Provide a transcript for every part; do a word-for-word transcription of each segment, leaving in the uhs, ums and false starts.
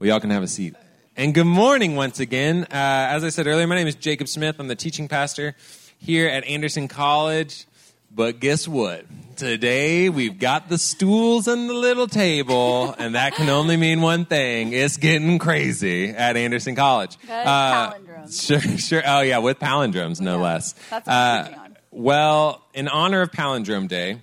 We all can have a seat. And good morning once again. Uh, as I said earlier, my name is Jacob Smith. I'm the teaching pastor here at Anderson College. But guess what? Today we've got the stools and the little table, and that can only mean one thing. It's getting crazy at Anderson College. Good uh, palindromes. Sure, sure. Oh, yeah, with palindromes, no yeah, less. That's what uh, I'm working on. Well, in honor of Palindrome Day,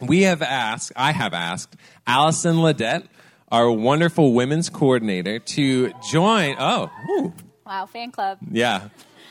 we have asked, I have asked, Allison Ledet, our wonderful women's coordinator, to join. Oh, woo. Wow, fan club. Yeah.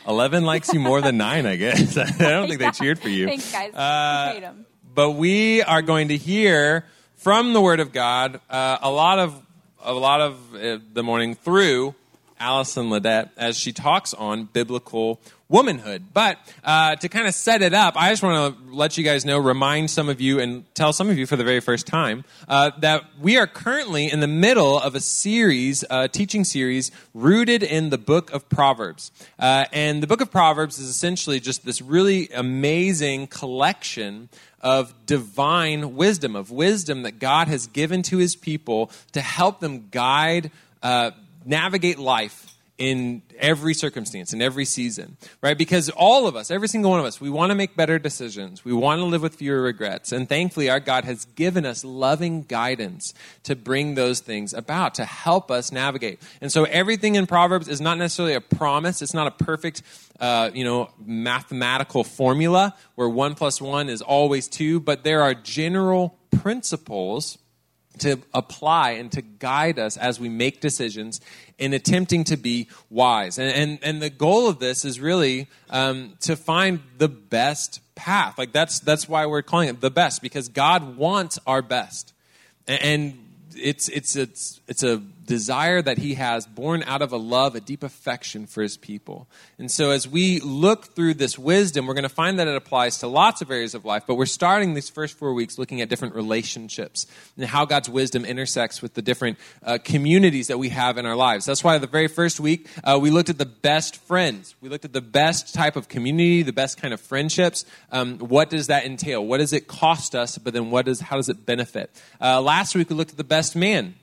eleven likes you more than nine, I guess. I don't think yeah. they cheered for you. Thanks, guys. Uh, you them. But we are going to hear from the Word of God uh, a lot of a lot of uh, the morning through Allison Ledet as she talks on biblical womanhood. But uh, to kind of set it up, I just want to let you guys know, remind some of you and tell some of you for the very first time uh, that we are currently in the middle of a series, a teaching series rooted in the book of Proverbs. Uh, and the book of Proverbs is essentially just this really amazing collection of divine wisdom, of wisdom that God has given to his people to help them guide uh navigate life in every circumstance, in every season, right? Because all of us, every single one of us, we want to make better decisions. We want to live with fewer regrets. And thankfully, our God has given us loving guidance to bring those things about, to help us navigate. And so everything in Proverbs is not necessarily a promise. It's not a perfect, uh, you know, mathematical formula where one plus one is always two, but there are general principles to apply and to guide us as we make decisions in attempting to be wise. And and, and the goal of this is really um, to find the best path. Like that's that's why we're calling it the best, because God wants our best. And, and it's it's it's it's a desire that he has born out of a love, a deep affection for his people. And so as we look through this wisdom, we're going to find that it applies to lots of areas of life, but we're starting these first four weeks looking at different relationships and how God's wisdom intersects with the different uh, communities that we have in our lives. That's why the very first week, uh, we looked at the best friends. We looked at the best type of community, the best kind of friendships. Um, what does that entail? What does it cost us? But then what does, how does it benefit? Uh, last week, we looked at the best man,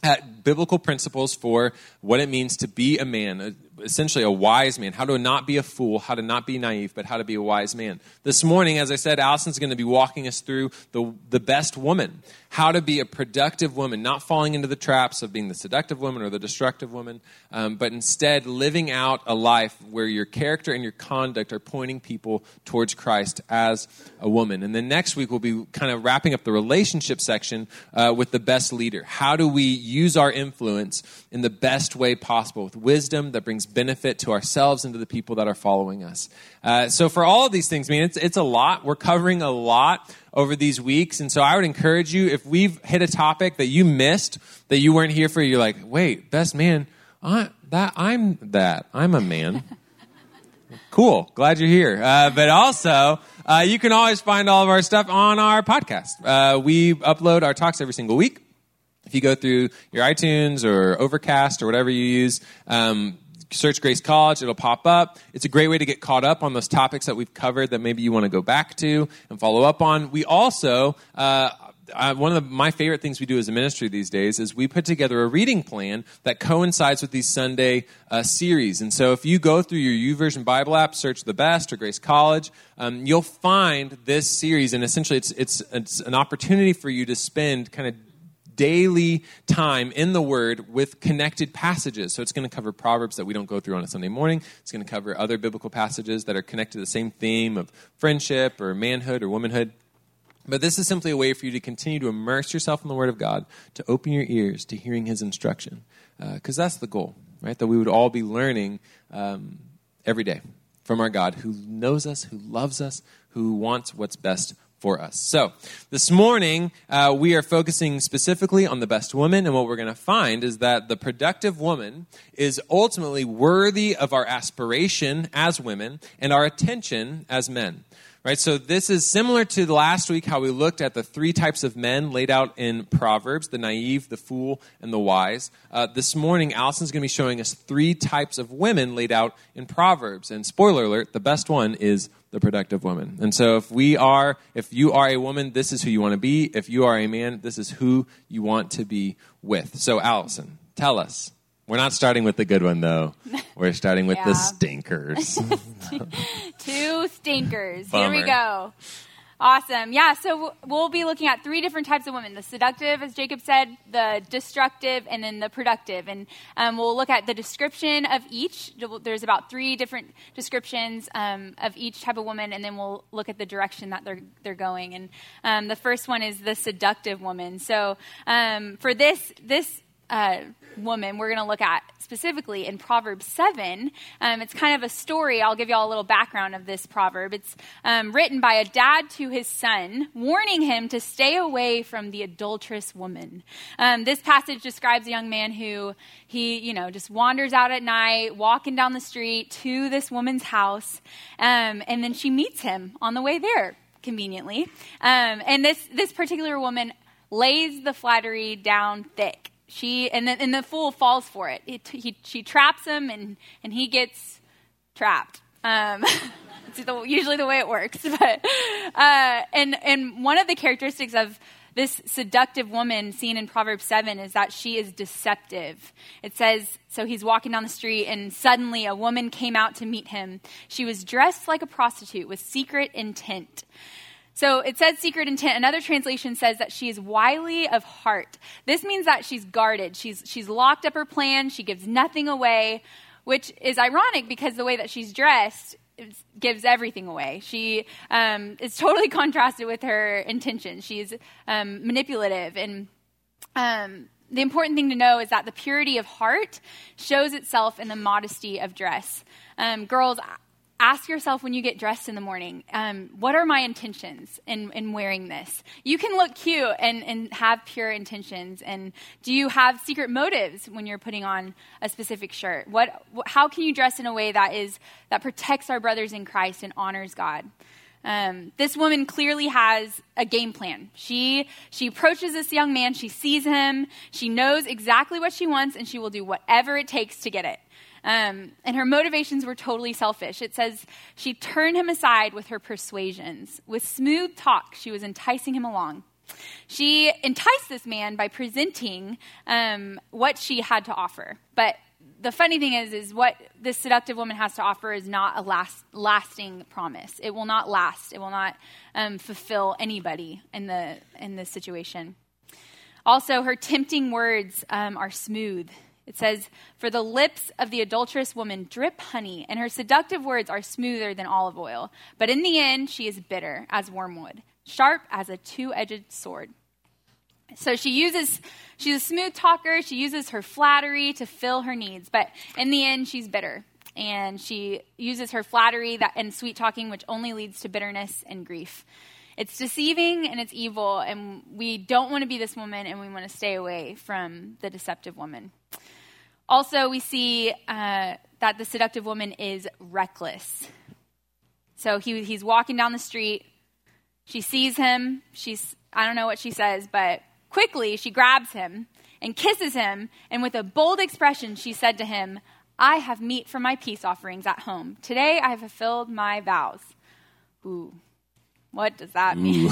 at biblical principles for what it means to be a man, essentially a wise man, how to not be a fool, how to not be naive, but how to be a wise man. This morning, as I said, Allison's going to be walking us through the the best woman, how to be a productive woman, not falling into the traps of being the seductive woman or the destructive woman, um, but instead living out a life where your character and your conduct are pointing people towards Christ as a woman. And then next week, we'll be kind of wrapping up the relationship section uh, with the best leader. How do we use our influence in the best way possible with wisdom that brings benefit to ourselves and to the people that are following us? Uh, so for all of these things, I mean, it's, it's a lot. We're covering a lot over these weeks. And so I would encourage you, if we've hit a topic that you missed, that you weren't here for, you're like, wait, best man, I, that, I'm that. I'm a man. Cool. Glad you're here. Uh, but also, uh, you can always find all of our stuff on our podcast. Uh, we upload our talks every single week. If you go through your iTunes or Overcast or whatever you use, um, search Grace College, it'll pop up. It's a great way to get caught up on those topics that we've covered that maybe you want to go back to and follow up on. We also, uh, uh, one of the, my favorite things we do as a ministry these days is we put together a reading plan that coincides with these Sunday uh, series. And so if you go through your YouVersion Bible app, search The Best or Grace College, um, you'll find this series. And essentially it's, it's, it's an opportunity for you to spend kind of daily time in the Word with connected passages. So it's going to cover Proverbs that we don't go through on a Sunday morning. It's going to cover other biblical passages that are connected to the same theme of friendship or manhood or womanhood. But this is simply a way for you to continue to immerse yourself in the Word of God, to open your ears to hearing His instruction. Because uh, that's the goal, right? That we would all be learning um, every day from our God who knows us, who loves us, who wants what's best for us. So this morning, uh, we are focusing specifically on the best woman. And what we're going to find is that the productive woman is ultimately worthy of our aspiration as women and our attention as men. Right? So this is similar to last week, how we looked at the three types of men laid out in Proverbs, the naive, the fool, and the wise. Uh, this morning, Allison's going to be showing us three types of women laid out in Proverbs. And spoiler alert, the best one is the productive woman. And so if we are, if you are a woman, this is who you want to be. If you are a man, this is who you want to be with. So Allison, Tell us. We're not starting with the good one, though. We're starting with yeah. the stinkers. Two stinkers. Bummer. Here we go. Awesome. Yeah, so we'll be looking at three different types of women. The seductive, as Jacob said, the destructive, and then the productive. And um, we'll look at the description of each. There's about three different descriptions um, of each type of woman, and then we'll look at the direction that they're they're going. And um, the first one is the seductive woman. So um, for this this Uh, woman we're going to look at specifically in Proverbs seven. Um, it's kind of a story. I'll give you all a little background of this proverb. It's um, written by a dad to his son, warning him to stay away from the adulterous woman. Um, this passage describes a young man who he, you know, just wanders out at night, walking down the street to this woman's house. Um, and then she meets him on the way there, conveniently. Um, and this, this particular woman lays the flattery down thick. She and the, and the fool falls for it. it he, she traps him, and, and he gets trapped. Um, it's the, usually the way it works. But uh, and and one of the characteristics of this seductive woman seen in Proverbs seven is that she is deceptive. It says, so he's walking down the street, and suddenly a woman came out to meet him. She was dressed like a prostitute with secret intent. So it says secret intent. Another translation says that she is wily of heart. This means that she's guarded. She's she's locked up her plan. She gives nothing away, which is ironic because the way that she's dressed gives everything away. She um, is totally contrasted with her intention. She's um, manipulative. And um, the important thing to know is that the purity of heart shows itself in the modesty of dress. Um, girls... Ask yourself when you get dressed in the morning, um, what are my intentions in, in wearing this? You can look cute and, and have pure intentions. And do you have secret motives when you're putting on a specific shirt? What? How can you dress in a way that is that protects our brothers in Christ and honors God? Um, this woman clearly has a game plan. She she approaches this young man. She sees him. She knows exactly what she wants, and she will do whatever it takes to get it. Um, and her motivations were totally selfish. It says she turned him aside with her persuasions. With smooth talk, she was enticing him along. She enticed this man by presenting um, what she had to offer. But the funny thing is, is what this seductive woman has to offer is not a last, lasting promise. It will not last. It will not um, fulfill anybody in the in this situation. Also, her tempting words um, are smooth. It says, for the lips of the adulterous woman drip honey, and her seductive words are smoother than olive oil. But in the end, she is bitter as wormwood, sharp as a two-edged sword. So she uses, she's a smooth talker. She uses her flattery to fill her needs. But in the end, she's bitter. And she uses her flattery that, and sweet talking, which only leads to bitterness and grief. It's deceiving and it's evil, and we don't want to be this woman, and we want to stay away from the deceptive woman. Also, we see uh, that the seductive woman is reckless. So he he's walking down the street. She sees him. She's I don't know what she says, but quickly she grabs him and kisses him, and with a bold expression she said to him, I have meat for my peace offerings at home. Today I have fulfilled my vows. Ooh. What does that mean?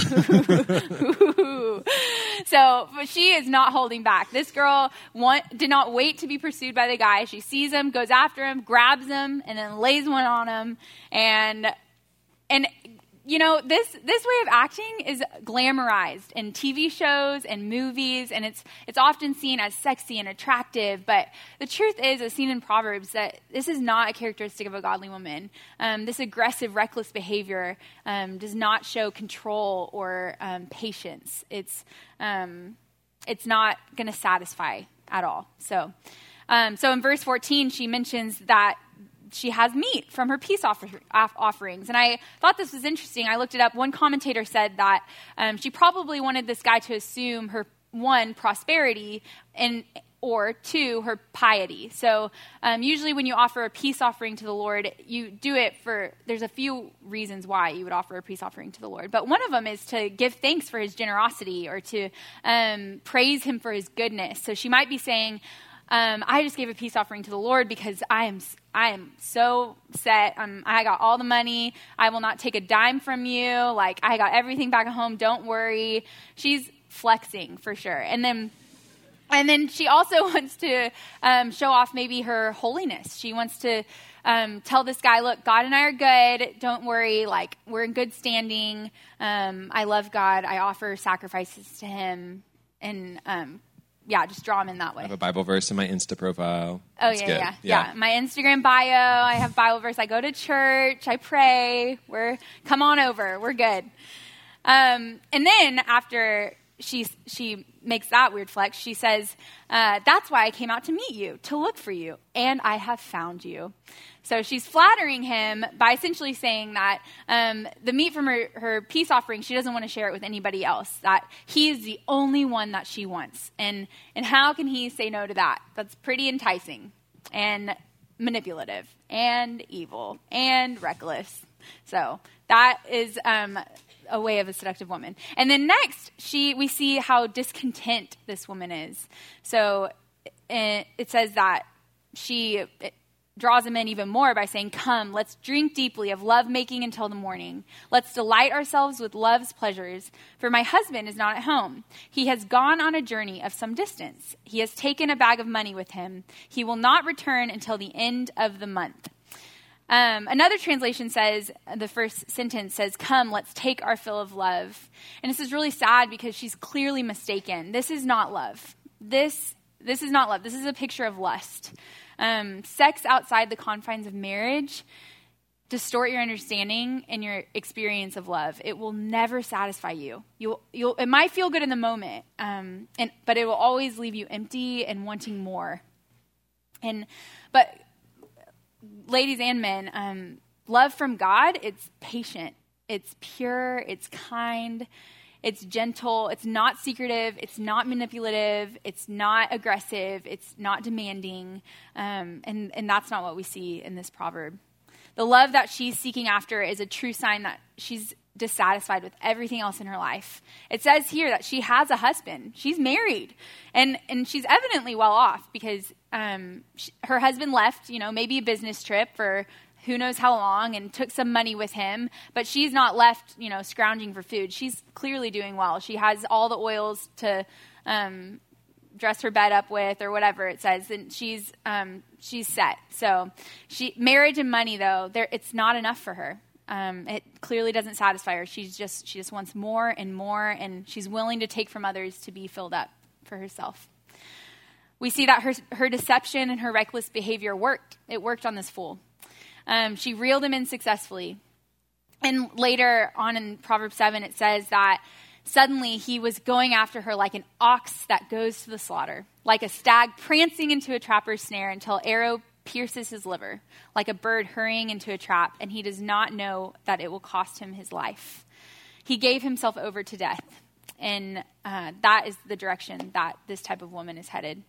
So but she is not holding back. This girl want, did not wait to be pursued by the guy. She sees him, goes after him, grabs him, and then lays one on him. And, and you know, this this way of acting is glamorized in T V shows and movies, and it's it's often seen as sexy and attractive. But the truth is, as seen in Proverbs, that this is not a characteristic of a godly woman. Um, this aggressive, reckless behavior um, does not show control or um, patience. It's um, it's not going to satisfy at all. So, um, so in verse fourteen, she mentions that she has meat from her peace offer, off, offerings. And I thought this was interesting. I looked it up. One commentator said that um, she probably wanted this guy to assume her, one, prosperity, and or two, her piety. So um, usually when you offer a peace offering to the Lord, you do it for, there's a few reasons why you would offer a peace offering to the Lord. But one of them is to give thanks for his generosity or to um, praise him for his goodness. So she might be saying, Um, I just gave a peace offering to the Lord because I am I am so set. Um, I got all the money. I will not take a dime from you. Like, I got everything back at home. Don't worry. She's flexing for sure. And then And then she also wants to um, show off maybe her holiness. She wants to um, tell this guy, look, God and I are good. Don't worry. Like, we're in good standing. Um, I love God. I offer sacrifices to him. And um, yeah, just draw him in that way. I have a Bible verse in my Insta profile. Oh, yeah, yeah, yeah, yeah. My Instagram bio. I have Bible verse. I go to church. I pray. We're come on over. We're good. Um, and then after... She she makes that weird flex. She says, uh, that's why I came out to meet you, to look for you, and I have found you. So she's flattering him by essentially saying that um, the meat from her, her peace offering, she doesn't want to share it with anybody else, that he is the only one that she wants. And, and how can he say no to that? That's pretty enticing and manipulative and evil and reckless. So that is... Um, a way of a seductive woman. And then next, she we see how discontent this woman is. So it, it says that she draws him in even more by saying, come, let's drink deeply of lovemaking until the morning. Let's delight ourselves with love's pleasures, for my husband is not at home. He has gone on a journey of some distance. He has taken a bag of money with him. He will not return until the end of the month. Um, another translation says, the first sentence says, come, let's take our fill of love. And this is really sad because she's clearly mistaken. This is not love. This this is not love. This is a picture of lust. Um, sex outside the confines of marriage distort your understanding and your experience of love. It will never satisfy you. You'll, you'll, it might feel good in the moment, um, and, but it will always leave you empty and wanting more. And, but... Ladies and men, um, love from God, it's patient, it's pure, it's kind, it's gentle, it's not secretive, it's not manipulative, it's not aggressive, it's not demanding, um, and, and that's not what we see in this proverb. The love that she's seeking after is a true sign that she's dissatisfied with everything else in her life. It says here that she has a husband. She's married. And and she's evidently well off because um, she, her husband left, you know, maybe a business trip for who knows how long and took some money with him. But she's not left, you know, scrounging for food. She's clearly doing well. She has all the oils to um, dress her bed up with or whatever it says. And she's um, she's set. So she marriage and money, though, there it's not enough for her. Um, it clearly doesn't satisfy her. She's just she just wants more and more, and she's willing to take from others to be filled up for herself. We see that her her deception and her reckless behavior worked. It worked on this fool. Um, she reeled him in successfully. And later on in Proverbs seven, it says that suddenly he was going after her like an ox that goes to the slaughter, like a stag prancing into a trapper's snare until arrow pierces his liver, like a bird hurrying into a trap, and he does not know that it will cost him his life. He gave himself over to death, and uh, that is the direction that this type of woman is headed.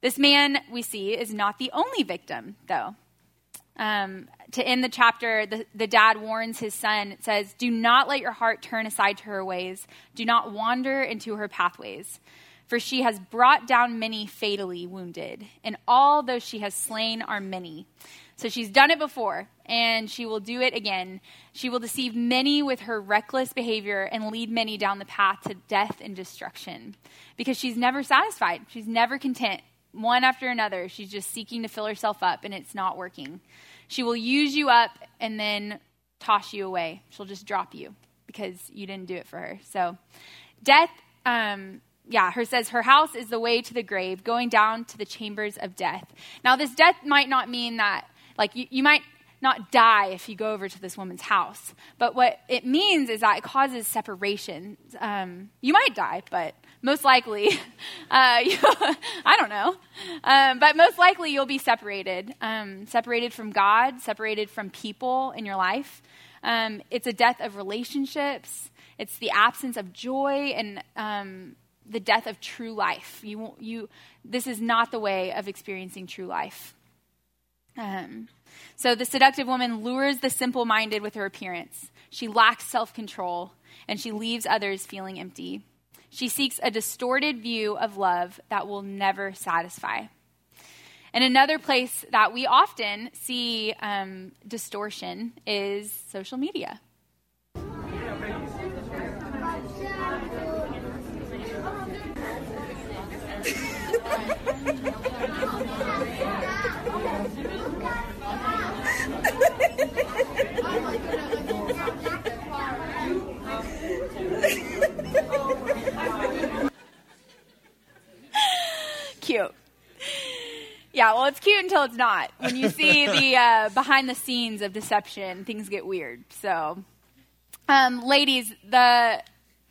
This man, we see, is not the only victim, though. Um, to end the chapter, the, the dad warns his son. It says, do not let your heart turn aside to her ways. Do not wander into her pathways. For she has brought down many fatally wounded, and all those she has slain are many. So she's done it before, and she will do it again. She will deceive many with her reckless behavior and lead many down the path to death and destruction. Because she's never satisfied. She's never content. One after another, she's just seeking to fill herself up, and it's not working. She will use you up and then toss you away. She'll just drop you because you didn't do it for her. So death... um, Yeah, her says her house is the way to the grave, going down to the chambers of death. Now, this death might not mean that, like, you, you might not die if you go over to this woman's house. But what it means is that it causes separation. Um, you might die, but most likely, uh, you, I don't know. Um, but most likely you'll be separated, um, separated from God, separated from people in your life. Um, it's a death of relationships. It's the absence of joy and... Um, the death of true life. You won't, you, this is not the way of experiencing true life. Um, so the seductive woman lures the simple-minded with her appearance. She lacks self-control, and she leaves others feeling empty. She seeks a distorted view of love that will never satisfy. And another place that we often see um, distortion is social media. cute. Yeah, well, it's cute until it's not. When you see the uh, behind the scenes of deception, things get weird. So, um, ladies, the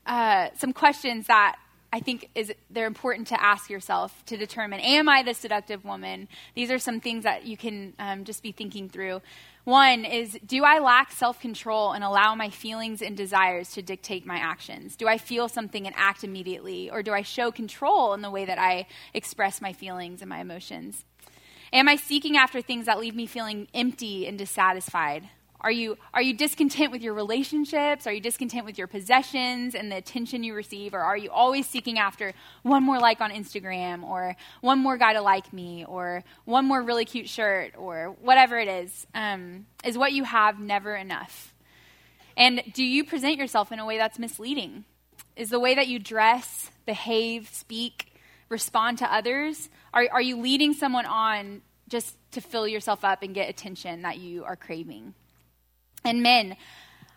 uh, some questions that I think is they're important to ask yourself to determine, am I the seductive woman? These are some things that you can um, just be thinking through. One is, do I lack self-control and allow my feelings and desires to dictate my actions? Do I feel something and act immediately? Or do I show control in the way that I express my feelings and my emotions? Am I seeking after things that leave me feeling empty and dissatisfied? Are you are you discontent with your relationships? Are you discontent with your possessions and the attention you receive? Or are you always seeking after one more like on Instagram, or one more guy to like me, or one more really cute shirt, or whatever it is? Um, is what you have never enough? And do you present yourself in a way that's misleading? Is the way that you dress, behave, speak, respond to others, are, are you leading someone on just to fill yourself up and get attention that you are craving? And men,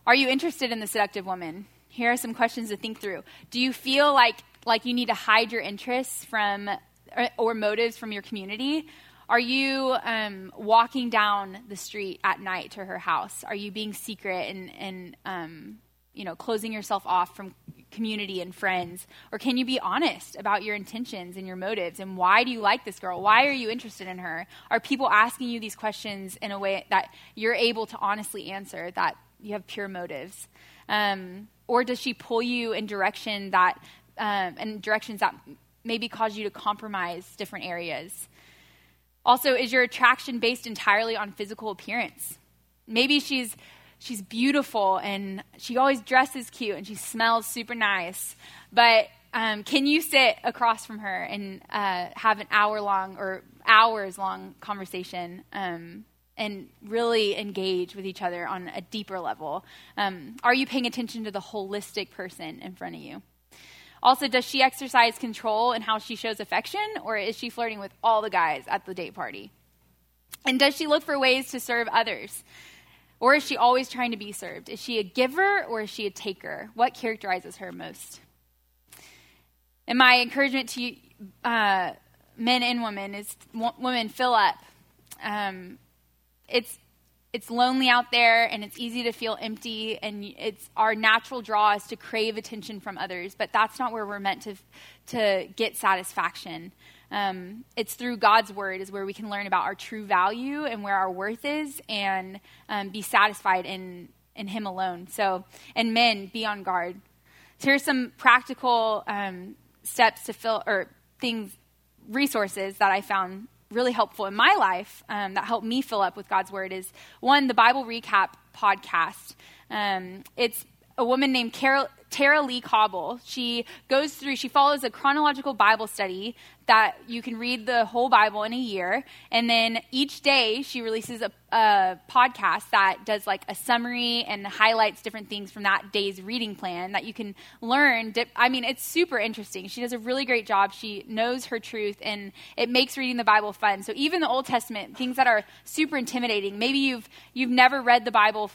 are you interested in the seductive woman? Here are some questions to think through. Do you feel like like you need to hide your interests from or, or motives from your community? Are you um, walking down the street at night to her house? Are you being secret and, and um, you know, closing yourself off from community and friends? Or can you be honest about your intentions and your motives? And why do you like this girl? Why are you interested in her? Are people asking you these questions in a way that you're able to honestly answer, that you have pure motives? Um, or does she pull you in direction that, um, in directions that maybe cause you to compromise different areas? Also, is your attraction based entirely on physical appearance? Maybe she's She's beautiful, and she always dresses cute, and she smells super nice. But um, can you sit across from her and uh, have an hour-long or hours-long conversation um, and really engage with each other on a deeper level? Um, are you paying attention to the holistic person in front of you? Also, does she exercise control in how she shows affection, or is she flirting with all the guys at the date party? And does she look for ways to serve others? Or is she always trying to be served? Is she a giver or is she a taker? What characterizes her most? And my encouragement to you, uh, men and women is, w- women, fill up. Um, it's it's lonely out there, and it's easy to feel empty, and it's our natural draw is to crave attention from others, but that's not where we're meant to to get satisfaction. Um, it's through God's word is where we can learn about our true value and where our worth is, and um, be satisfied in, in him alone. So, and men, be on guard. So here's some practical um, steps to fill, or things, resources that I found really helpful in my life um, that helped me fill up with God's word is, one, the Bible Recap podcast. Um, it's a woman named Carol Tara Lee Cobble. She goes through, she follows a chronological Bible study that you can read the whole Bible in a year. And then each day she releases a, a podcast that does like a summary and highlights different things from that day's reading plan that you can learn. I mean, it's super interesting. She does a really great job. She knows her truth, and it makes reading the Bible fun. So even the Old Testament, things that are super intimidating, maybe you've you've never read the Bible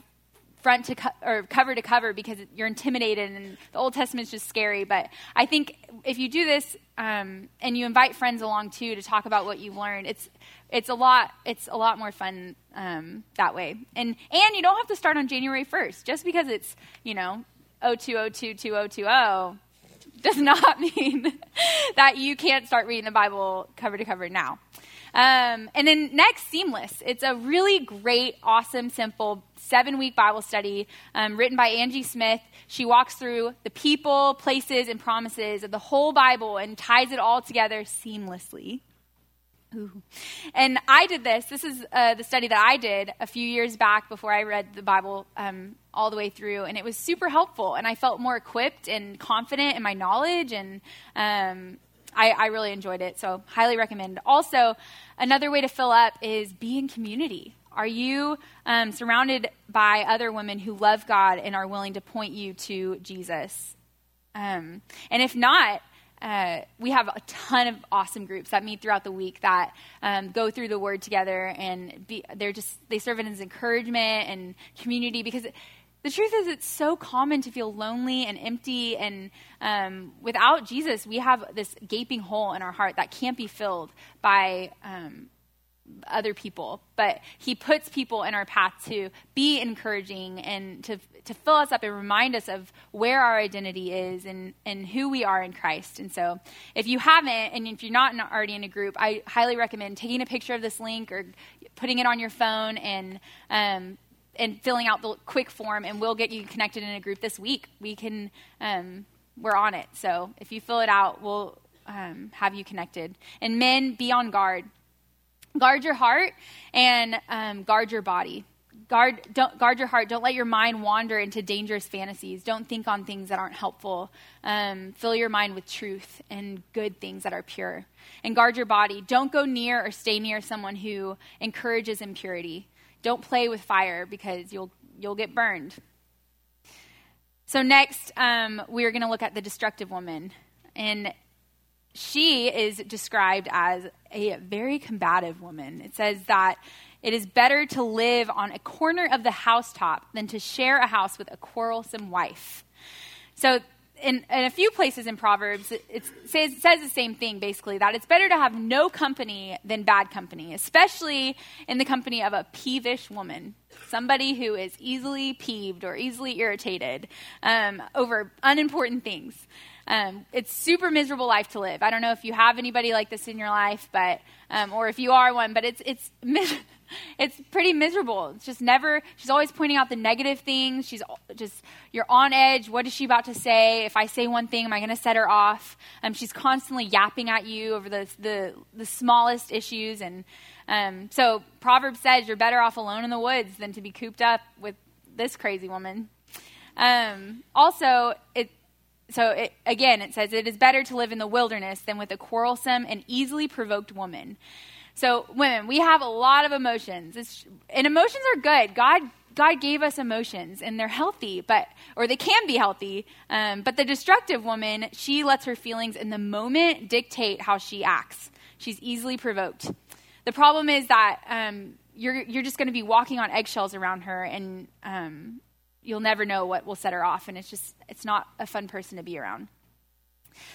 front to co- or cover to cover because you're intimidated and the Old Testament's just scary. But I think if you do this um, and you invite friends along too to talk about what you've learned, it's it's a lot it's a lot more fun um, that way. And and you don't have to start on January first. Just because it's, you know, oh two oh two two oh two oh does not mean that you can't start reading the Bible cover to cover now. Um, and then next, Seamless. It's a really great, awesome, simple seven-week Bible study um, written by Angie Smith. She walks through the people, places, and promises of the whole Bible and ties it all together seamlessly. Ooh. And I did this. This is uh, the study that I did a few years back before I read the Bible um, all the way through, and it was super helpful. And I felt more equipped and confident in my knowledge, and um I, I really enjoyed it, so highly recommend. Also, another way to fill up is be in community. Are you um, surrounded by other women who love God and are willing to point you to Jesus? Um, and if not, uh, we have a ton of awesome groups that meet throughout the week that um, go through the Word together, and be, they're just they serve it as encouragement and community, because The truth is, it's so common to feel lonely and empty, and um, without Jesus, we have this gaping hole in our heart that can't be filled by um, other people. But he puts people in our path to be encouraging and to to fill us up and remind us of where our identity is and, and who we are in Christ. And so if you haven't, and if you're not in, already in a group, I highly recommend taking a picture of this link or putting it on your phone and um and filling out the quick form, and we'll get you connected in a group this week. We can, um, we're on it. So if you fill it out, we'll um, have you connected. And men, be on guard. Guard your heart and um, guard your body. Guard, don't guard your heart. Don't let your mind wander into dangerous fantasies. Don't think on things that aren't helpful. Um, fill your mind with truth and good things that are pure. And guard your body. Don't go near or stay near someone who encourages impurity. Don't play with fire because you'll you'll get burned. So next, um, we're going to look at the destructive woman. And she is described as a very combative woman. It says that it is better to live on a corner of the housetop than to share a house with a quarrelsome wife. So in, in a few places in Proverbs, it, it says, says the same thing, basically, that it's better to have no company than bad company, especially in the company of a peevish woman, somebody who is easily peeved or easily irritated um, over unimportant things. Um, it's super miserable life to live. I don't know if you have anybody like this in your life, but um, or if you are one, but it's it's mis- it's pretty miserable. It's just never, she's always pointing out the negative things. She's just, you're on edge. What is she about to say? If I say one thing, am I going to set her off? Um, she's constantly yapping at you over the the, the smallest issues. And um, so Proverbs says you're better off alone in the woods than to be cooped up with this crazy woman. Um, also, it so it, again, it says it is better to live in the wilderness than with a quarrelsome and easily provoked woman. So women, we have a lot of emotions. It's, and emotions are good. God God gave us emotions, and they're healthy, but or they can be healthy. Um, but the destructive woman, she lets her feelings in the moment dictate how she acts. She's easily provoked. The problem is that um, you're you're just going to be walking on eggshells around her, and um, you'll never know what will set her off. And it's just it's not a fun person to be around.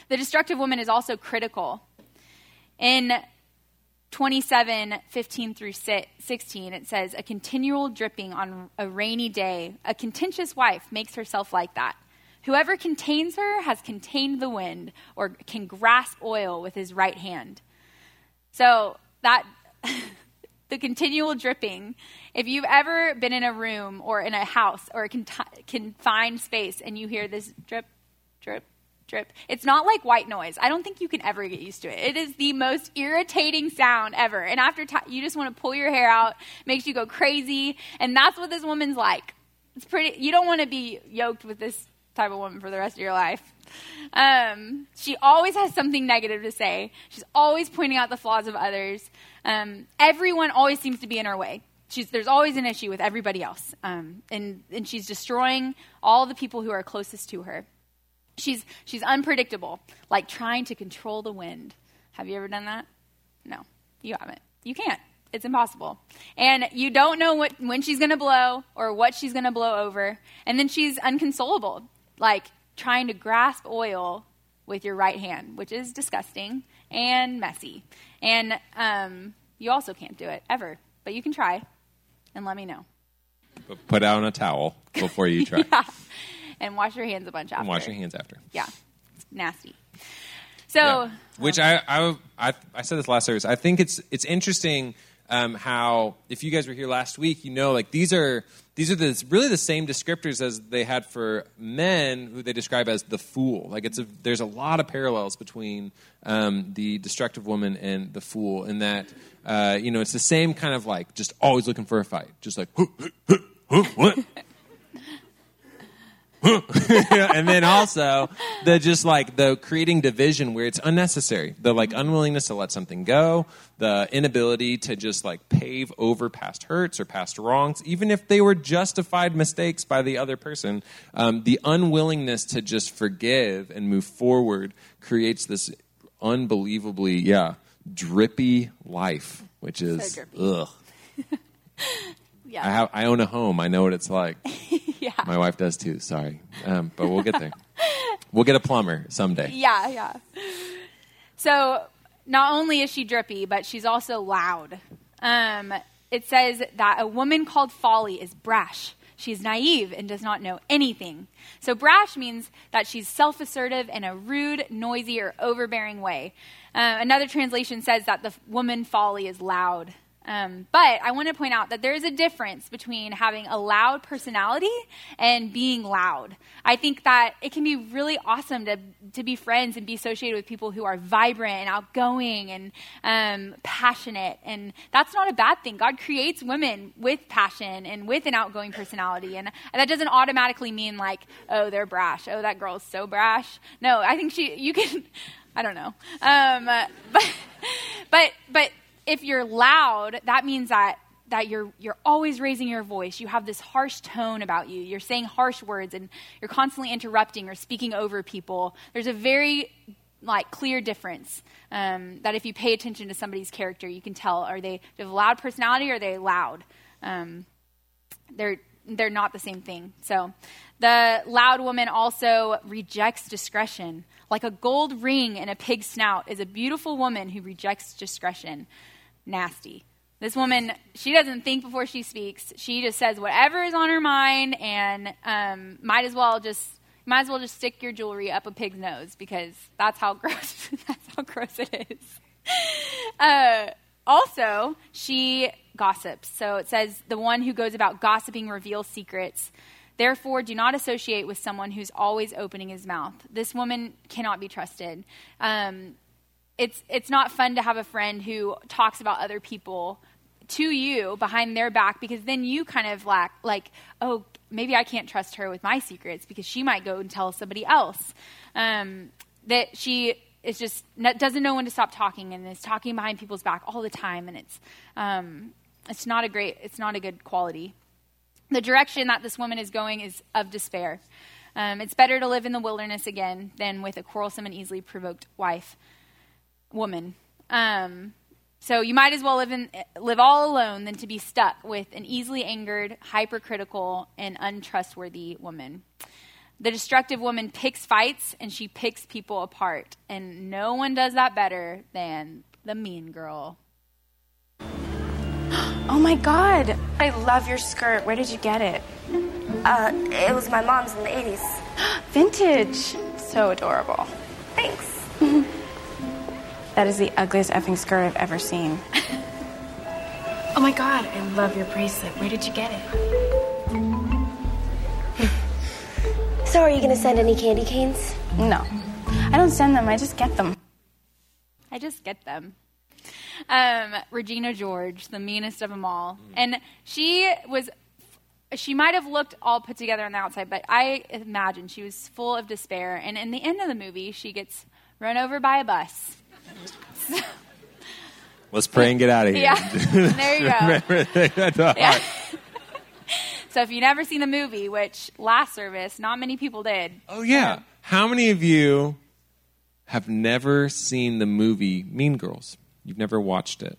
The destructive woman is also critical. In twenty-seven, fifteen through sixteen, it says, a continual dripping on a rainy day. A contentious wife makes herself like that. Whoever contains her has contained the wind or can grasp oil with his right hand. So that, the continual dripping, if you've ever been in a room or in a house or a conti- confined space and you hear this drip, drip, drip. It's not like white noise. I don't think you can ever get used to it. It is the most irritating sound ever. And after t- you just want to pull your hair out, makes you go crazy. And that's what this woman's like. It's pretty, you don't want to be yoked with this type of woman for the rest of your life. Um, she always has something negative to say. She's always pointing out the flaws of others. Um, everyone always seems to be in her way. She's, there's always an issue with everybody else. Um, and, and she's destroying all the people who are closest to her. She's she's unpredictable, like trying to control the wind. Have you ever done that? No, you haven't. You can't. It's impossible. And you don't know what when she's going to blow or what she's going to blow over. And then she's inconsolable, like trying to grasp oil with your right hand, which is disgusting and messy. And um, you also can't do it ever, but you can try and let me know. Put on a towel before you try. Yeah. And wash your hands a bunch after. And wash your hands after. Yeah. It's nasty. So. Yeah. Which um, I, I, I said this last service. I think it's it's interesting um, how, if you guys were here last week, you know, like these are, these are the, really the same descriptors as they had for men who they describe as the fool. Like it's a, there's a lot of parallels between um, the destructive woman and the fool in that, uh, you know, it's the same kind of like just always looking for a fight. Just like, huh, huh, huh, what? And then also the just like the creating division where it's unnecessary, the like unwillingness to let something go, the inability to just like pave over past hurts or past wrongs, even if they were justified mistakes by the other person. Um, the unwillingness to just forgive and move forward creates this unbelievably, yeah, drippy life, which is so ugh. Yeah. I have, I own a home. I know what it's like. Yeah. My wife does too. Sorry. Um, but we'll get there. We'll get a plumber someday. Yeah, yeah. So not only is she drippy, but she's also loud. Um, it says that a woman called Folly is brash. She's naive and does not know anything. So brash means that she's self-assertive in a rude, noisy, or overbearing way. Uh, another translation says that the woman Folly is loud. Um, but I want to point out that there is a difference between having a loud personality and being loud. I think that it can be really awesome to, to be friends and be associated with people who are vibrant and outgoing and um, passionate. And that's not a bad thing. God creates women with passion and with an outgoing personality. And that doesn't automatically mean like, oh, they're brash. Oh, that girl's so brash. No, I think she, you can, I don't know. Um, uh, but, but, but. If you're loud, that means that that you're you're always raising your voice. You have this harsh tone about you. You're saying harsh words and you're constantly interrupting or speaking over people. There's a very like clear difference um, that if you pay attention to somebody's character, you can tell, are they, do they have a loud personality or are they loud? Um, they're they're not the same thing. So the loud woman also rejects discretion. Like a gold ring in a pig's snout is a beautiful woman who rejects discretion. Nasty. This woman, she doesn't think before she speaks. She just says whatever is on her mind, and um, might as well just might as well just stick your jewelry up a pig's nose because that's how gross that's how gross it is. Uh, also, she gossips. So it says the one who goes about gossiping reveals secrets. Therefore, do not associate with someone who's always opening his mouth. This woman cannot be trusted. Um, It's it's not fun to have a friend who talks about other people to you behind their back, because then you kind of lack, like, oh, maybe I can't trust her with my secrets because she might go and tell somebody else. Um, that she is just doesn't know when to stop talking and is talking behind people's back all the time, and it's um, it's not a great it's not a good quality. The direction that this woman is going is of despair. Um, it's better to live in the wilderness again than with a quarrelsome and easily provoked wife. Woman. Um, so you might as well live in, live all alone than to be stuck with an easily angered, hypercritical, and untrustworthy woman. The destructive woman picks fights and she picks people apart. And no one does that better than the mean girl. Oh my God. I love your skirt. Where did you get it? Uh, it was my mom's in the eighties. Vintage. So adorable. Thanks. That is the ugliest effing skirt I've ever seen. Oh my God, I love your bracelet. Where did you get it? So are you going to send any candy canes? No. I don't send them. I just get them. I just get them. Um, Regina George, the meanest of them all. Mm. And she was... She might have looked all put together on the outside, but I imagine she was full of despair. And in the end of the movie, she gets run over by a bus. Let's pray and get out of here. Yeah. There you go. Yeah. So if you've never seen the movie, which last service, not many people did. Oh, yeah. Um, How many of you have never seen the movie Mean Girls? You've never watched it?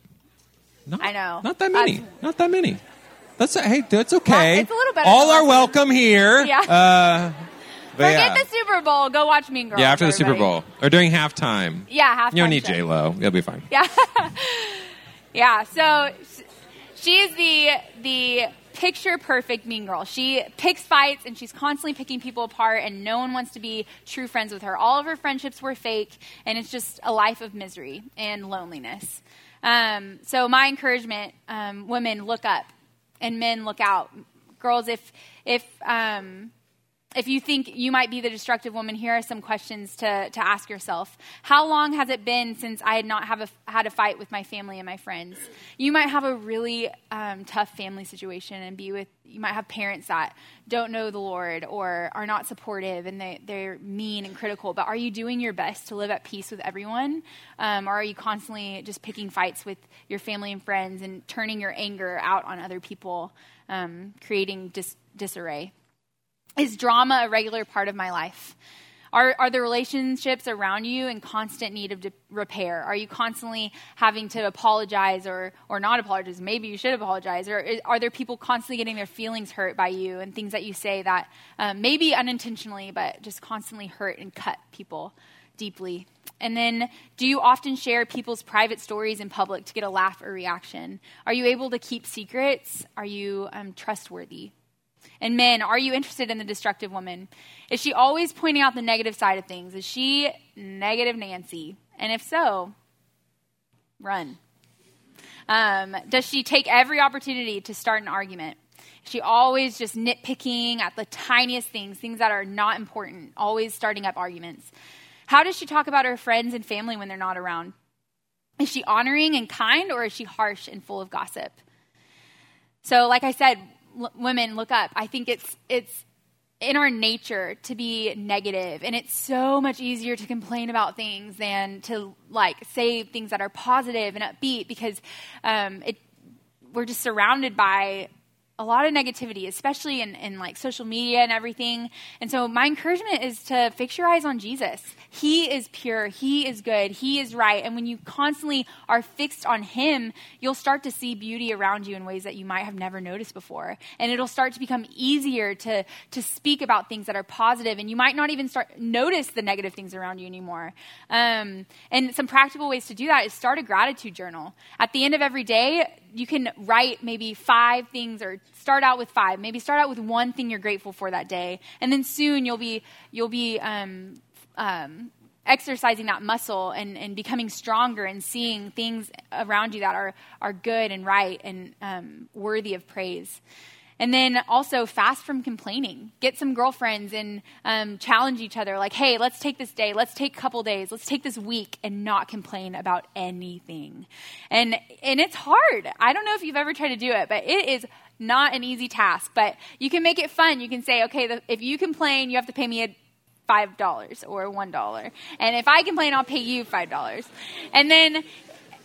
Not, I know. Not that many. Uh, not that many. That's Hey, that's okay. Well, it's a little better. All are welcome here. Yeah. Uh, But Forget yeah. the Super Bowl. Go watch Mean Girls. Yeah, after the everybody. Super Bowl. Or during halftime. Yeah, halftime. You don't need show. J-Lo. You'll be fine. Yeah. Yeah, so she is the the picture-perfect mean girl. She picks fights, and she's constantly picking people apart, and no one wants to be true friends with her. All of her friendships were fake, and it's just a life of misery and loneliness. Um, so my encouragement, um, women, look up, and men, look out. Girls, if... if um, If you think you might be the destructive woman, here are some questions to, to ask yourself. How long has it been since I had not have a, had a fight with my family and my friends? You might have a really um, tough family situation and be with, you might have parents that don't know the Lord or are not supportive and they, they're mean and critical, but are you doing your best to live at peace with everyone? Um, or are you constantly just picking fights with your family and friends and turning your anger out on other people, um, creating dis- disarray? Is drama a regular part of my life? Are are the relationships around you in constant need of de- repair? Are you constantly having to apologize or or not apologize? Maybe you should apologize. Or is, are there people constantly getting their feelings hurt by you and things that you say that um, maybe unintentionally, but just constantly hurt and cut people deeply? And then, do you often share people's private stories in public to get a laugh or reaction? Are you able to keep secrets? Are you um, trustworthy? And men, are you interested in the destructive woman? Is she always pointing out the negative side of things? Is she negative Nancy? And if so, run. Um, does she take every opportunity to start an argument? Is she always just nitpicking at the tiniest things, things that are not important, always starting up arguments? How does she talk about her friends and family when they're not around? Is she honoring and kind, or is she harsh and full of gossip? So like I said, L- women, look up. I think it's it's in our nature to be negative, and it's so much easier to complain about things than to like say things that are positive and upbeat, because um, it we're just surrounded by a lot of negativity, especially in, in like social media and everything. And so my encouragement is to fix your eyes on Jesus. He is pure. He is good. He is right. And when you constantly are fixed on him, you'll start to see beauty around you in ways that you might have never noticed before. And it'll start to become easier to, to speak about things that are positive. And you might not even start notice the negative things around you anymore. Um, and some practical ways to do that is start a gratitude journal. At the end of every day, you can write maybe five things, or start out with five. Maybe start out with one thing you're grateful for that day, and then soon you'll be you'll be um, um, exercising that muscle and, and becoming stronger and seeing things around you that are are good and right and um, worthy of praise. And then also fast from complaining. Get some girlfriends and um, challenge each other. Like, hey, let's take this day. Let's take a couple days. Let's take this week and not complain about anything. And and it's hard. I don't know if you've ever tried to do it, but it is not an easy task. But you can make it fun. You can say, okay, the, if you complain, you have to pay me a five dollars or one dollar. And if I complain, I'll pay you five dollars. And then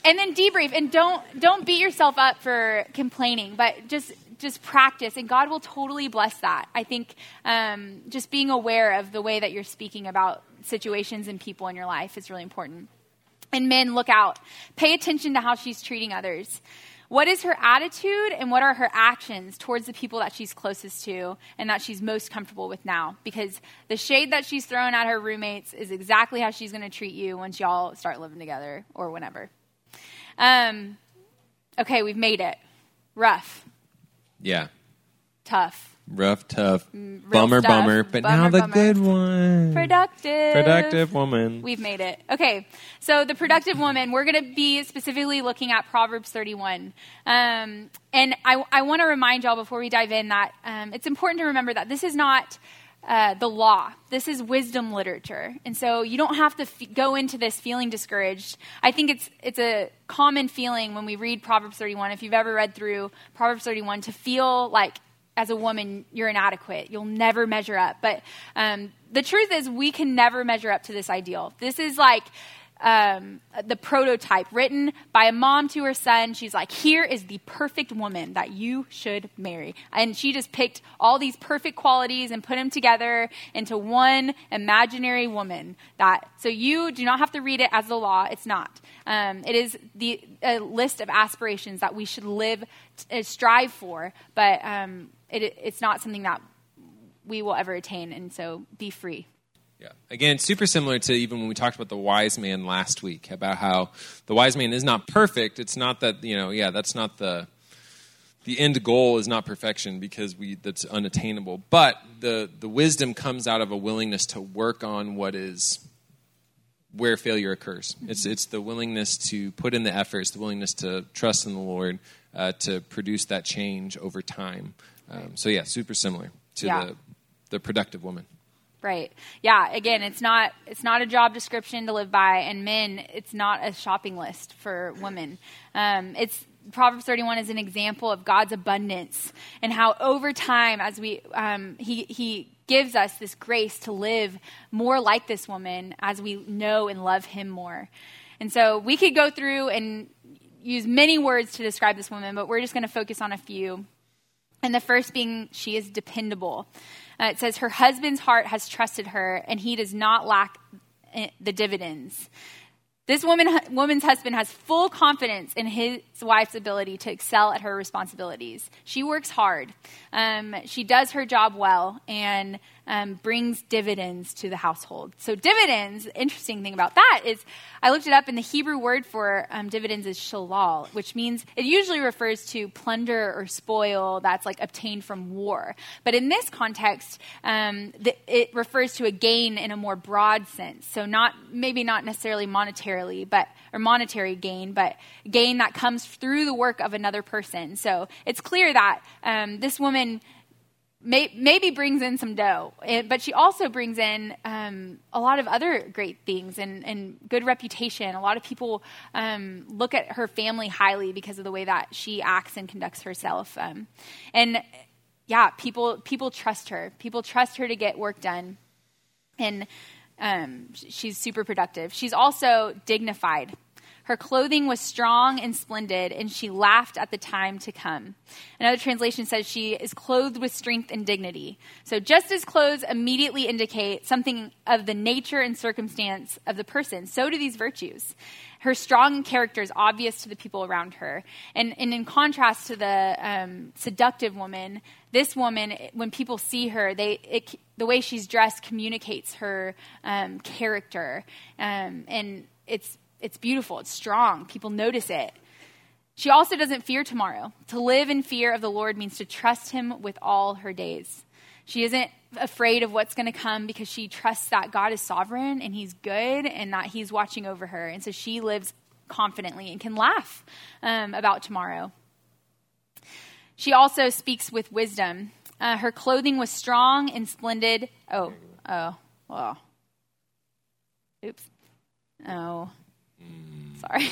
and then debrief. And don't don't beat yourself up for complaining, but just... just practice, and God will totally bless that. I think um, just being aware of the way that you're speaking about situations and people in your life is really important. And men, look out. Pay attention to how she's treating others. What is her attitude, and what are her actions towards the people that she's closest to and that she's most comfortable with now? Because the shade that she's throwing at her roommates is exactly how she's going to treat you once y'all start living together or whenever. Um, okay, we've made it. Rough. Yeah. Tough. Rough, tough. Rough bummer, stuff. bummer. But bummer, now the bummer. Good one. Productive. Productive woman. We've made it. Okay. So the productive woman, we're going to be specifically looking at Proverbs thirty-one. Um, and I, I want to remind y'all before we dive in that um, it's important to remember that this is not... Uh, the law. This is wisdom literature. And so you don't have to f- go into this feeling discouraged. I think it's it's a common feeling when we read Proverbs thirty-one, if you've ever read through Proverbs thirty-one, to feel like as a woman, you're inadequate. You'll never measure up. But um, the truth is we can never measure up to this ideal. This is like um, the prototype written by a mom to her son. She's like, here is the perfect woman that you should marry. And she just picked all these perfect qualities and put them together into one imaginary woman that, so you do not have to read it as the law. It's not, um, it is the a list of aspirations that we should live, t- strive for, but, um, it, it's not something that we will ever attain. And so be free. Yeah. Again, super similar to even when we talked about the wise man last week, about how the wise man is not perfect. It's not that, you know, yeah, that's not the the end goal is not perfection, because we that's unattainable. But the the wisdom comes out of a willingness to work on what is where failure occurs. Mm-hmm. It's it's the willingness to put in the efforts, the willingness to trust in the Lord uh, to produce that change over time. Um, so yeah, super similar to yeah. the the productive woman. Right. Yeah. Again, it's not it's not a job description to live by, and men, it's not a shopping list for women. Um, it's Proverbs thirty-one is an example of God's abundance and how over time, as we um, he he gives us this grace to live more like this woman as we know and love him more. And so we could go through and use many words to describe this woman, but we're just going to focus on a few. And the first being, she is dependable. Uh, it says, her husband's heart has trusted her, and he does not lack the dividends. This woman, woman's husband has full confidence in his wife's ability to excel at her responsibilities. She works hard. Um, she does her job well and um, brings dividends to the household. So dividends, the interesting thing about that is I looked it up, and the Hebrew word for um, dividends is shalal, which means it usually refers to plunder or spoil that's like obtained from war. But in this context, um, the, it refers to a gain in a more broad sense. So not maybe not necessarily monetary, but or monetary gain, but gain that comes through the work of another person. So it's clear that um, this woman may, maybe brings in some dough, but she also brings in um, a lot of other great things and, and good reputation. A lot of people um, look at her family highly because of the way that she acts and conducts herself. Um, and yeah, people people trust her. People trust her to get work done. And Um, she's super productive. She's also dignified. Her clothing was strong and splendid, and she laughed at the time to come. Another translation says she is clothed with strength and dignity. So just as clothes immediately indicate something of the nature and circumstance of the person, so do these virtues. Her strong character is obvious to the people around her. And, and in contrast to the um, seductive woman, this woman, when people see her, they it, the way she's dressed communicates her um, character. Um, and it's It's beautiful. It's strong. People notice it. She also doesn't fear tomorrow. To live in fear of the Lord means to trust him with all her days. She isn't afraid of what's going to come because she trusts that God is sovereign and he's good and that he's watching over her. And so she lives confidently and can laugh um, about tomorrow. She also speaks with wisdom. Uh, her clothing was strong and splendid. Oh, oh, oh. Oops. Oh. Sorry.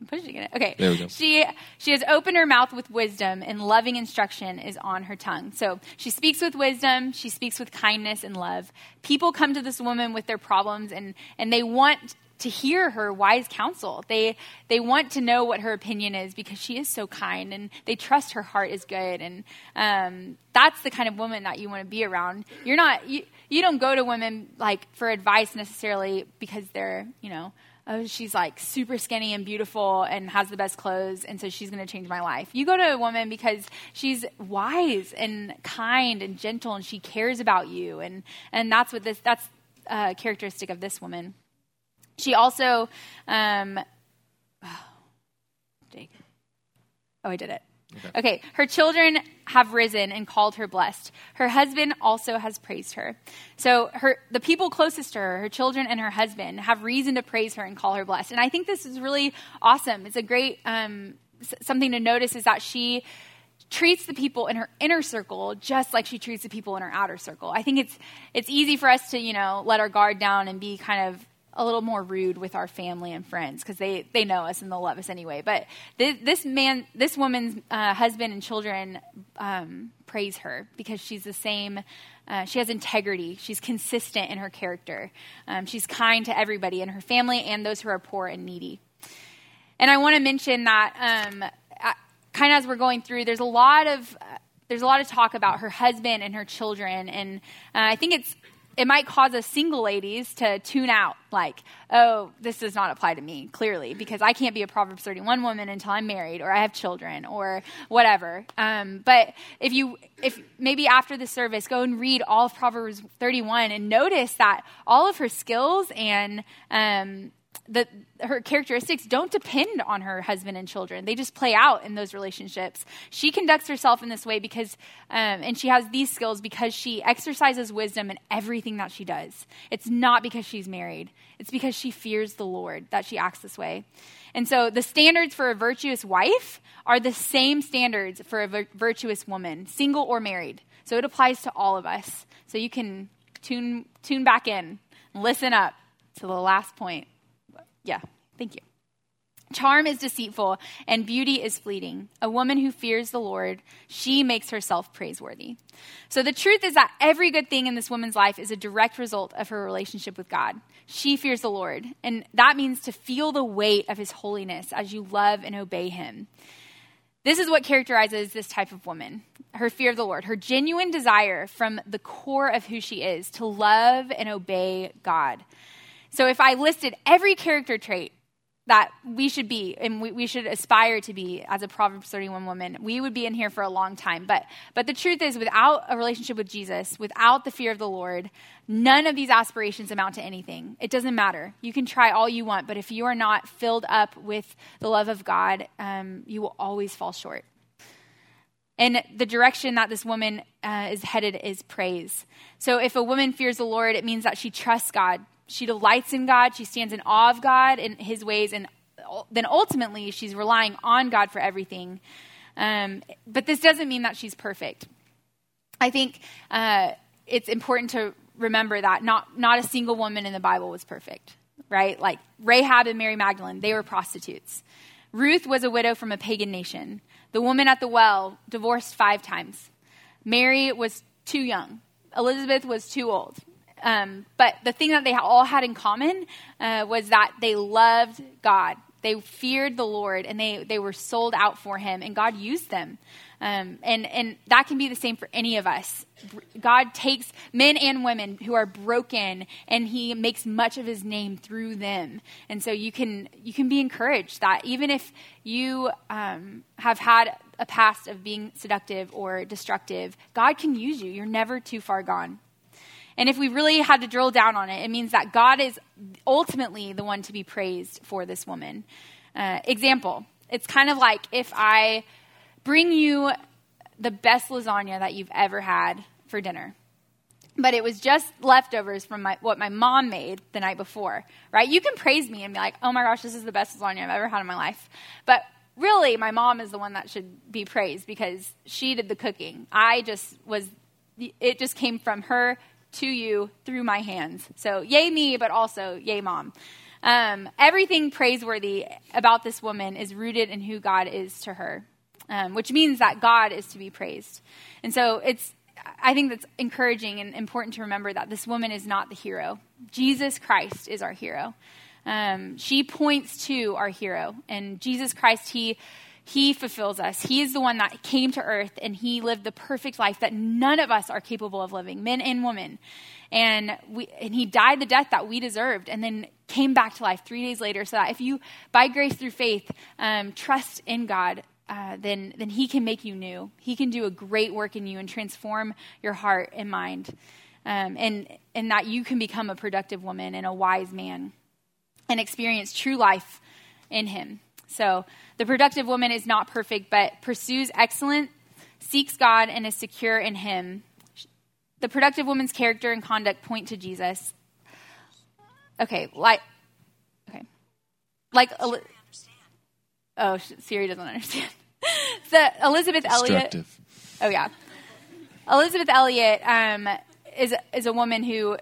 I'm pushing it. Okay. There we go. She she has opened her mouth with wisdom, and loving instruction is on her tongue. So she speaks with wisdom, she speaks with kindness and love. People come to this woman with their problems and, and they want to hear her wise counsel. They they want to know what her opinion is because she is so kind, and they trust her heart is good, and um, that's the kind of woman that you want to be around. You're not you, You don't go to women like for advice necessarily because they're, you know, oh, she's like super skinny and beautiful and has the best clothes, and so she's going to change my life. You go to a woman because she's wise and kind and gentle, and she cares about you, and and that's what this that's a characteristic of this woman. She also, um, oh, Jake, oh, I did it. Okay. okay, her children have risen and called her blessed. Her husband also has praised her. So her the people closest to her, her children and her husband, have reason to praise her and call her blessed. And I think this is really awesome. It's a great, um, something to notice is that she treats the people in her inner circle just like she treats the people in her outer circle. I think it's it's easy for us to, you know, let our guard down and be kind of a little more rude with our family and friends because they, they know us and they'll love us anyway. But this, this man, this woman's uh, husband and children um, praise her because she's the same. Uh, she has integrity. She's consistent in her character. Um, she's kind to everybody in her family and those who are poor and needy. And I want to mention that um, kind of as we're going through, there's a lot of uh, there's a lot of talk about her husband and her children, and uh, I think it's. It might cause us single ladies to tune out like, oh, this does not apply to me, clearly, because I can't be a Proverbs thirty-one woman until I'm married or I have children or whatever. Um, but if you, if maybe after the service, go and read all of Proverbs thirty-one and notice that all of her skills and um, the, her characteristics don't depend on her husband and children. They just play out in those relationships. She conducts herself in this way because, um, and she has these skills because she exercises wisdom in everything that she does. It's not because she's married. It's because she fears the Lord that she acts this way. And so the standards for a virtuous wife are the same standards for a vir- virtuous woman, single or married. So it applies to all of us. So you can tune, tune back in, listen up to the last point. Yeah, thank you. Charm is deceitful and beauty is fleeting. A woman who fears the Lord, she makes herself praiseworthy. So the truth is that every good thing in this woman's life is a direct result of her relationship with God. She fears the Lord, and that means to feel the weight of his holiness as you love and obey him. This is what characterizes this type of woman, her fear of the Lord, her genuine desire from the core of who she is to love and obey God. So if I listed every character trait that we should be and we, we should aspire to be as a Proverbs thirty-one woman, we would be in here for a long time. But but the truth is, without a relationship with Jesus, without the fear of the Lord, none of these aspirations amount to anything. It doesn't matter. You can try all you want, but if you are not filled up with the love of God, um, you will always fall short. And the direction that this woman uh, is headed is praise. So if a woman fears the Lord, it means that she trusts God. She delights in God. She stands in awe of God and his ways. And then ultimately, she's relying on God for everything. Um, but this doesn't mean that she's perfect. I think uh, it's important to remember that not, not a single woman in the Bible was perfect, right? Like Rahab and Mary Magdalene, they were prostitutes. Ruth was a widow from a pagan nation. The woman at the well divorced five times. Mary was too young. Elizabeth was too old. Um, but the thing that they all had in common uh, was that they loved God. They feared the Lord, and they, they were sold out for him, and God used them. Um, and, and that can be the same for any of us. God takes men and women who are broken, and he makes much of his name through them. And so you can you can be encouraged that even if you um, have had a past of being seductive or destructive, God can use you. You're never too far gone. And if we really had to drill down on it, it means that God is ultimately the one to be praised for this woman. Uh, example, it's kind of like if I bring you the best lasagna that you've ever had for dinner, but it was just leftovers from my, what my mom made the night before, right? You can praise me and be like, oh my gosh, this is the best lasagna I've ever had in my life. But really, my mom is the one that should be praised because she did the cooking. I just was, it just came from her to you through my hands. So yay me, but also yay mom. Um, everything praiseworthy about this woman is rooted in who God is to her, um, which means that God is to be praised. And so it's, I think that's encouraging and important to remember that this woman is not the hero. Jesus Christ is our hero. Um, she points to our hero, and Jesus Christ, he He fulfills us. He is the one that came to earth, and he lived the perfect life that none of us are capable of living, men and women. And we, and he died the death that we deserved and then came back to life three days later so that if you, by grace through faith, um, trust in God, uh, then, then he can make you new. He can do a great work in you and transform your heart and mind, um, and, and that you can become a productive woman and a wise man and experience true life in him. So the productive woman is not perfect, but pursues excellence, seeks God, and is secure in him. The productive woman's character and conduct point to Jesus. Okay, like, okay, like, oh, Siri doesn't understand. The Elizabeth Elliot. Oh yeah, Elizabeth Elliot um, is is a woman who.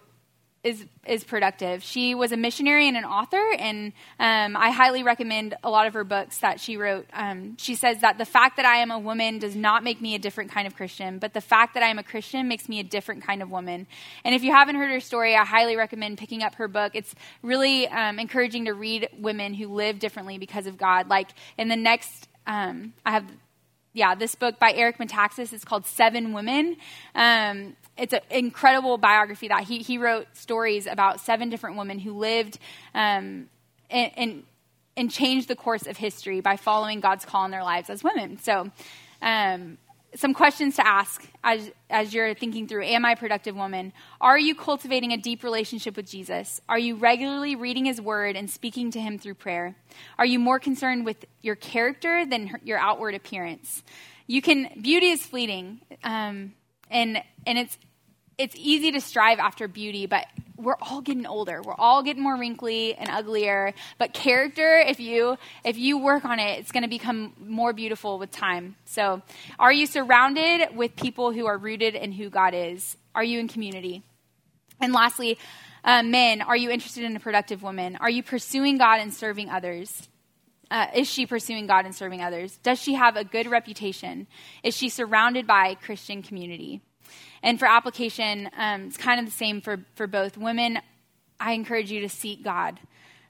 Is, is productive. She was a missionary and an author, and um, I highly recommend a lot of her books that she wrote. Um, she says that the fact that I am a woman does not make me a different kind of Christian, but the fact that I am a Christian makes me a different kind of woman. And if you haven't heard her story, I highly recommend picking up her book. It's really um, encouraging to read women who live differently because of God. Like in the next, um, I have, yeah, this book by Eric Metaxas is called Seven Women. Um, It's an incredible biography that he he wrote stories about seven different women who lived um, and, and and changed the course of history by following God's call in their lives as women. So um, some questions to ask as as you're thinking through, am I a productive woman? Are you cultivating a deep relationship with Jesus? Are you regularly reading his word and speaking to him through prayer? Are you more concerned with your character than your outward appearance? You can, beauty is fleeting, um, and and it's, It's easy to strive after beauty, but we're all getting older. We're all getting more wrinkly and uglier. But character, if you if you work on it, it's going to become more beautiful with time. So are you surrounded with people who are rooted in who God is? Are you in community? And lastly, uh, men, are you interested in a productive woman? Are you pursuing God and serving others? Uh, is she pursuing God and serving others? Does she have a good reputation? Is she surrounded by Christian community? And for application, um, it's kind of the same for, for both. Women, I encourage you to seek God.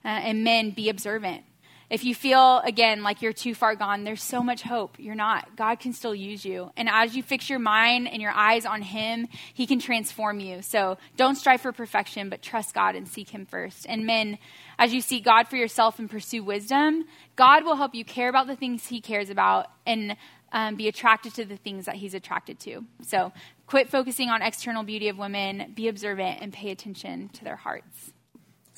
Uh, and men, be observant. If you feel, again, like you're too far gone, there's so much hope. You're not. God can still use you. And as you fix your mind and your eyes on him, he can transform you. So don't strive for perfection, but trust God and seek him first. And men, as you seek God for yourself and pursue wisdom, God will help you care about the things he cares about and um, be attracted to the things that he's attracted to. So quit focusing on external beauty of women, be observant, and pay attention to their hearts.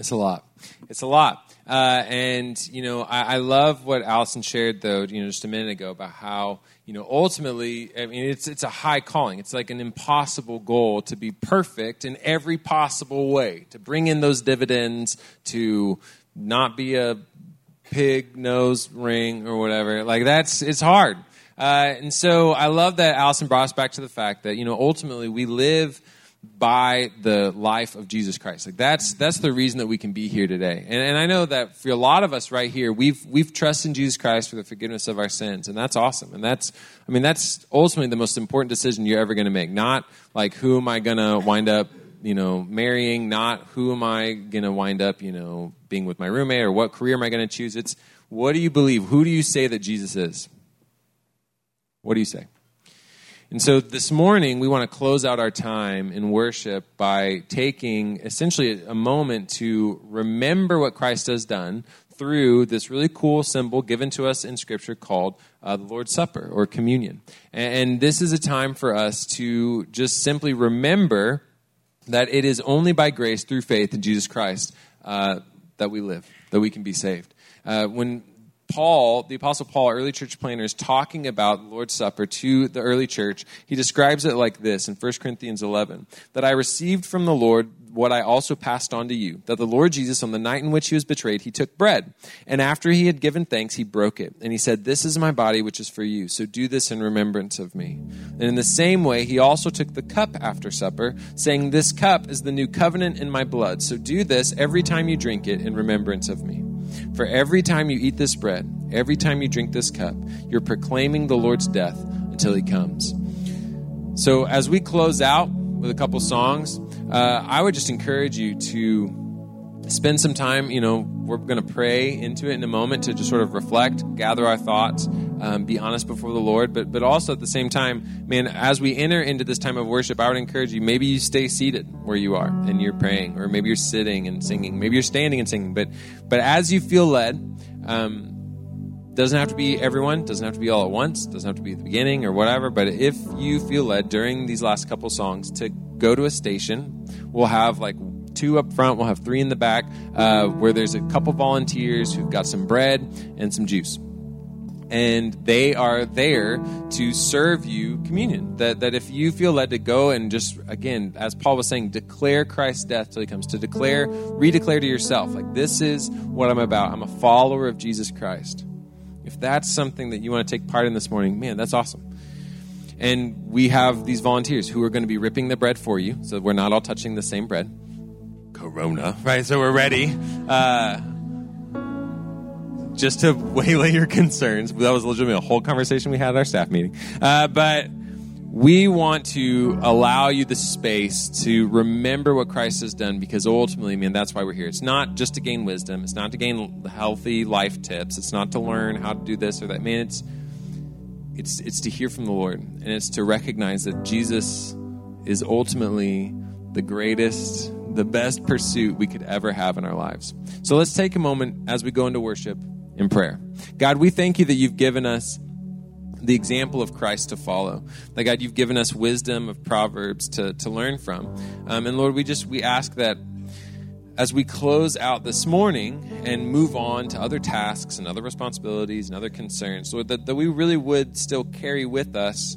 It's a lot. It's a lot. Uh, and, you know, I, I love what Allison shared, though, you know, just a minute ago about how, you know, ultimately, I mean, it's it's a high calling. It's like an impossible goal to be perfect in every possible way, to bring in those dividends, to not be a pig nose ring or whatever. Like, that's, it's hard. Uh, and so I love that Allison brought us back to the fact that, you know, ultimately we live by the life of Jesus Christ. Like that's that's the reason that we can be here today. And and I know that for a lot of us right here, we've we've trusted in Jesus Christ for the forgiveness of our sins, and that's awesome. And that's I mean that's ultimately the most important decision you're ever going to make. Not like who am I going to wind up, you know, marrying, not who am I going to wind up, you know, being with my roommate or what career am I going to choose? It's what do you believe? Who do you say that Jesus is? What do you say? And so this morning, we want to close out our time in worship by taking essentially a moment to remember what Christ has done through this really cool symbol given to us in Scripture called uh, the Lord's Supper or communion. And this is a time for us to just simply remember that it is only by grace through faith in Jesus Christ uh, that we live, that we can be saved. Uh, when Paul, the Apostle Paul, early church planner, is talking about the Lord's Supper to the early church. He describes it like this in First Corinthians eleven, that I received from the Lord what I also passed on to you, that the Lord Jesus, on the night in which he was betrayed, he took bread. And after he had given thanks, he broke it. And he said, this is my body, which is for you. So do this in remembrance of me. And in the same way, he also took the cup after supper, saying, this cup is the new covenant in my blood. So do this every time you drink it in remembrance of me. For every time you eat this bread, every time you drink this cup, you're proclaiming the Lord's death until he comes. So as we close out with a couple songs, uh, I would just encourage you to spend some time, you know, we're going to pray into it in a moment to just sort of reflect, gather our thoughts, um, be honest before the Lord. But, but also at the same time, man, as we enter into this time of worship, I would encourage you, maybe you stay seated where you are and you're praying, or maybe you're sitting and singing, maybe you're standing and singing. But, but as you feel led, um, doesn't have to be everyone, doesn't have to be all at once, doesn't have to be at the beginning or whatever. But if you feel led during these last couple songs to go to a station, we'll have like two up front, we'll have three in the back, uh, where there's a couple volunteers who've got some bread and some juice. And they are there to serve you communion. That that if you feel led to go and just, again, as Paul was saying, declare Christ's death till he comes, to declare, redeclare to yourself, like this is what I'm about. I'm a follower of Jesus Christ. If that's something that you want to take part in this morning, man, that's awesome. And we have these volunteers who are going to be ripping the bread for you, so we're not all touching the same bread. Corona, right? So we're ready. Uh, just to waylay your concerns. That was legitimately a whole conversation we had at our staff meeting. Uh, but we want to allow you the space to remember what Christ has done, because ultimately, man, that's why we're here. It's not just to gain wisdom. It's not to gain healthy life tips. It's not to learn how to do this or that. Man, it's it's it's to hear from the Lord, and it's to recognize that Jesus is ultimately the greatest, the best pursuit we could ever have in our lives. So let's take a moment as we go into worship in prayer. God, we thank you that you've given us the example of Christ to follow. That God, you've given us wisdom of Proverbs to, to learn from. Um, and Lord, we just, we ask that as we close out this morning and move on to other tasks and other responsibilities and other concerns, Lord, that, that we really would still carry with us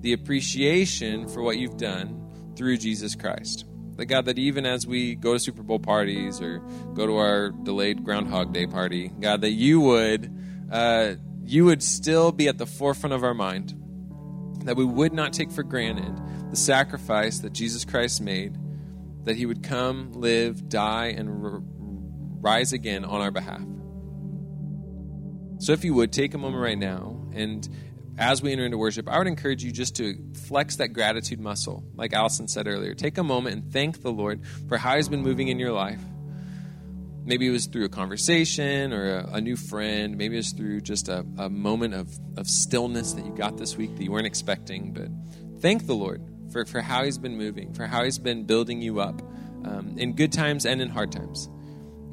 the appreciation for what you've done through Jesus Christ. That God, that even as we go to Super Bowl parties or go to our delayed Groundhog Day party, God, that you would uh, you would still be at the forefront of our mind, that we would not take for granted the sacrifice that Jesus Christ made, that he would come, live, die, and r- rise again on our behalf. So if you would, take a moment right now, and as we enter into worship, I would encourage you just to flex that gratitude muscle, like Allison said earlier. Take a moment and thank the Lord for how he's been moving in your life. Maybe it was through a conversation or a, a new friend. Maybe it was through just a, a moment of, of stillness that you got this week that you weren't expecting. But thank the Lord for, for how he's been moving, for how he's been building you up um, in good times and in hard times.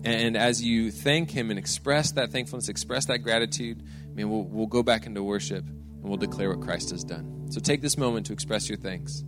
And as you thank him and express that thankfulness, express that gratitude, I mean, we'll, we'll go back into worship and we'll declare what Christ has done. So take this moment to express your thanks.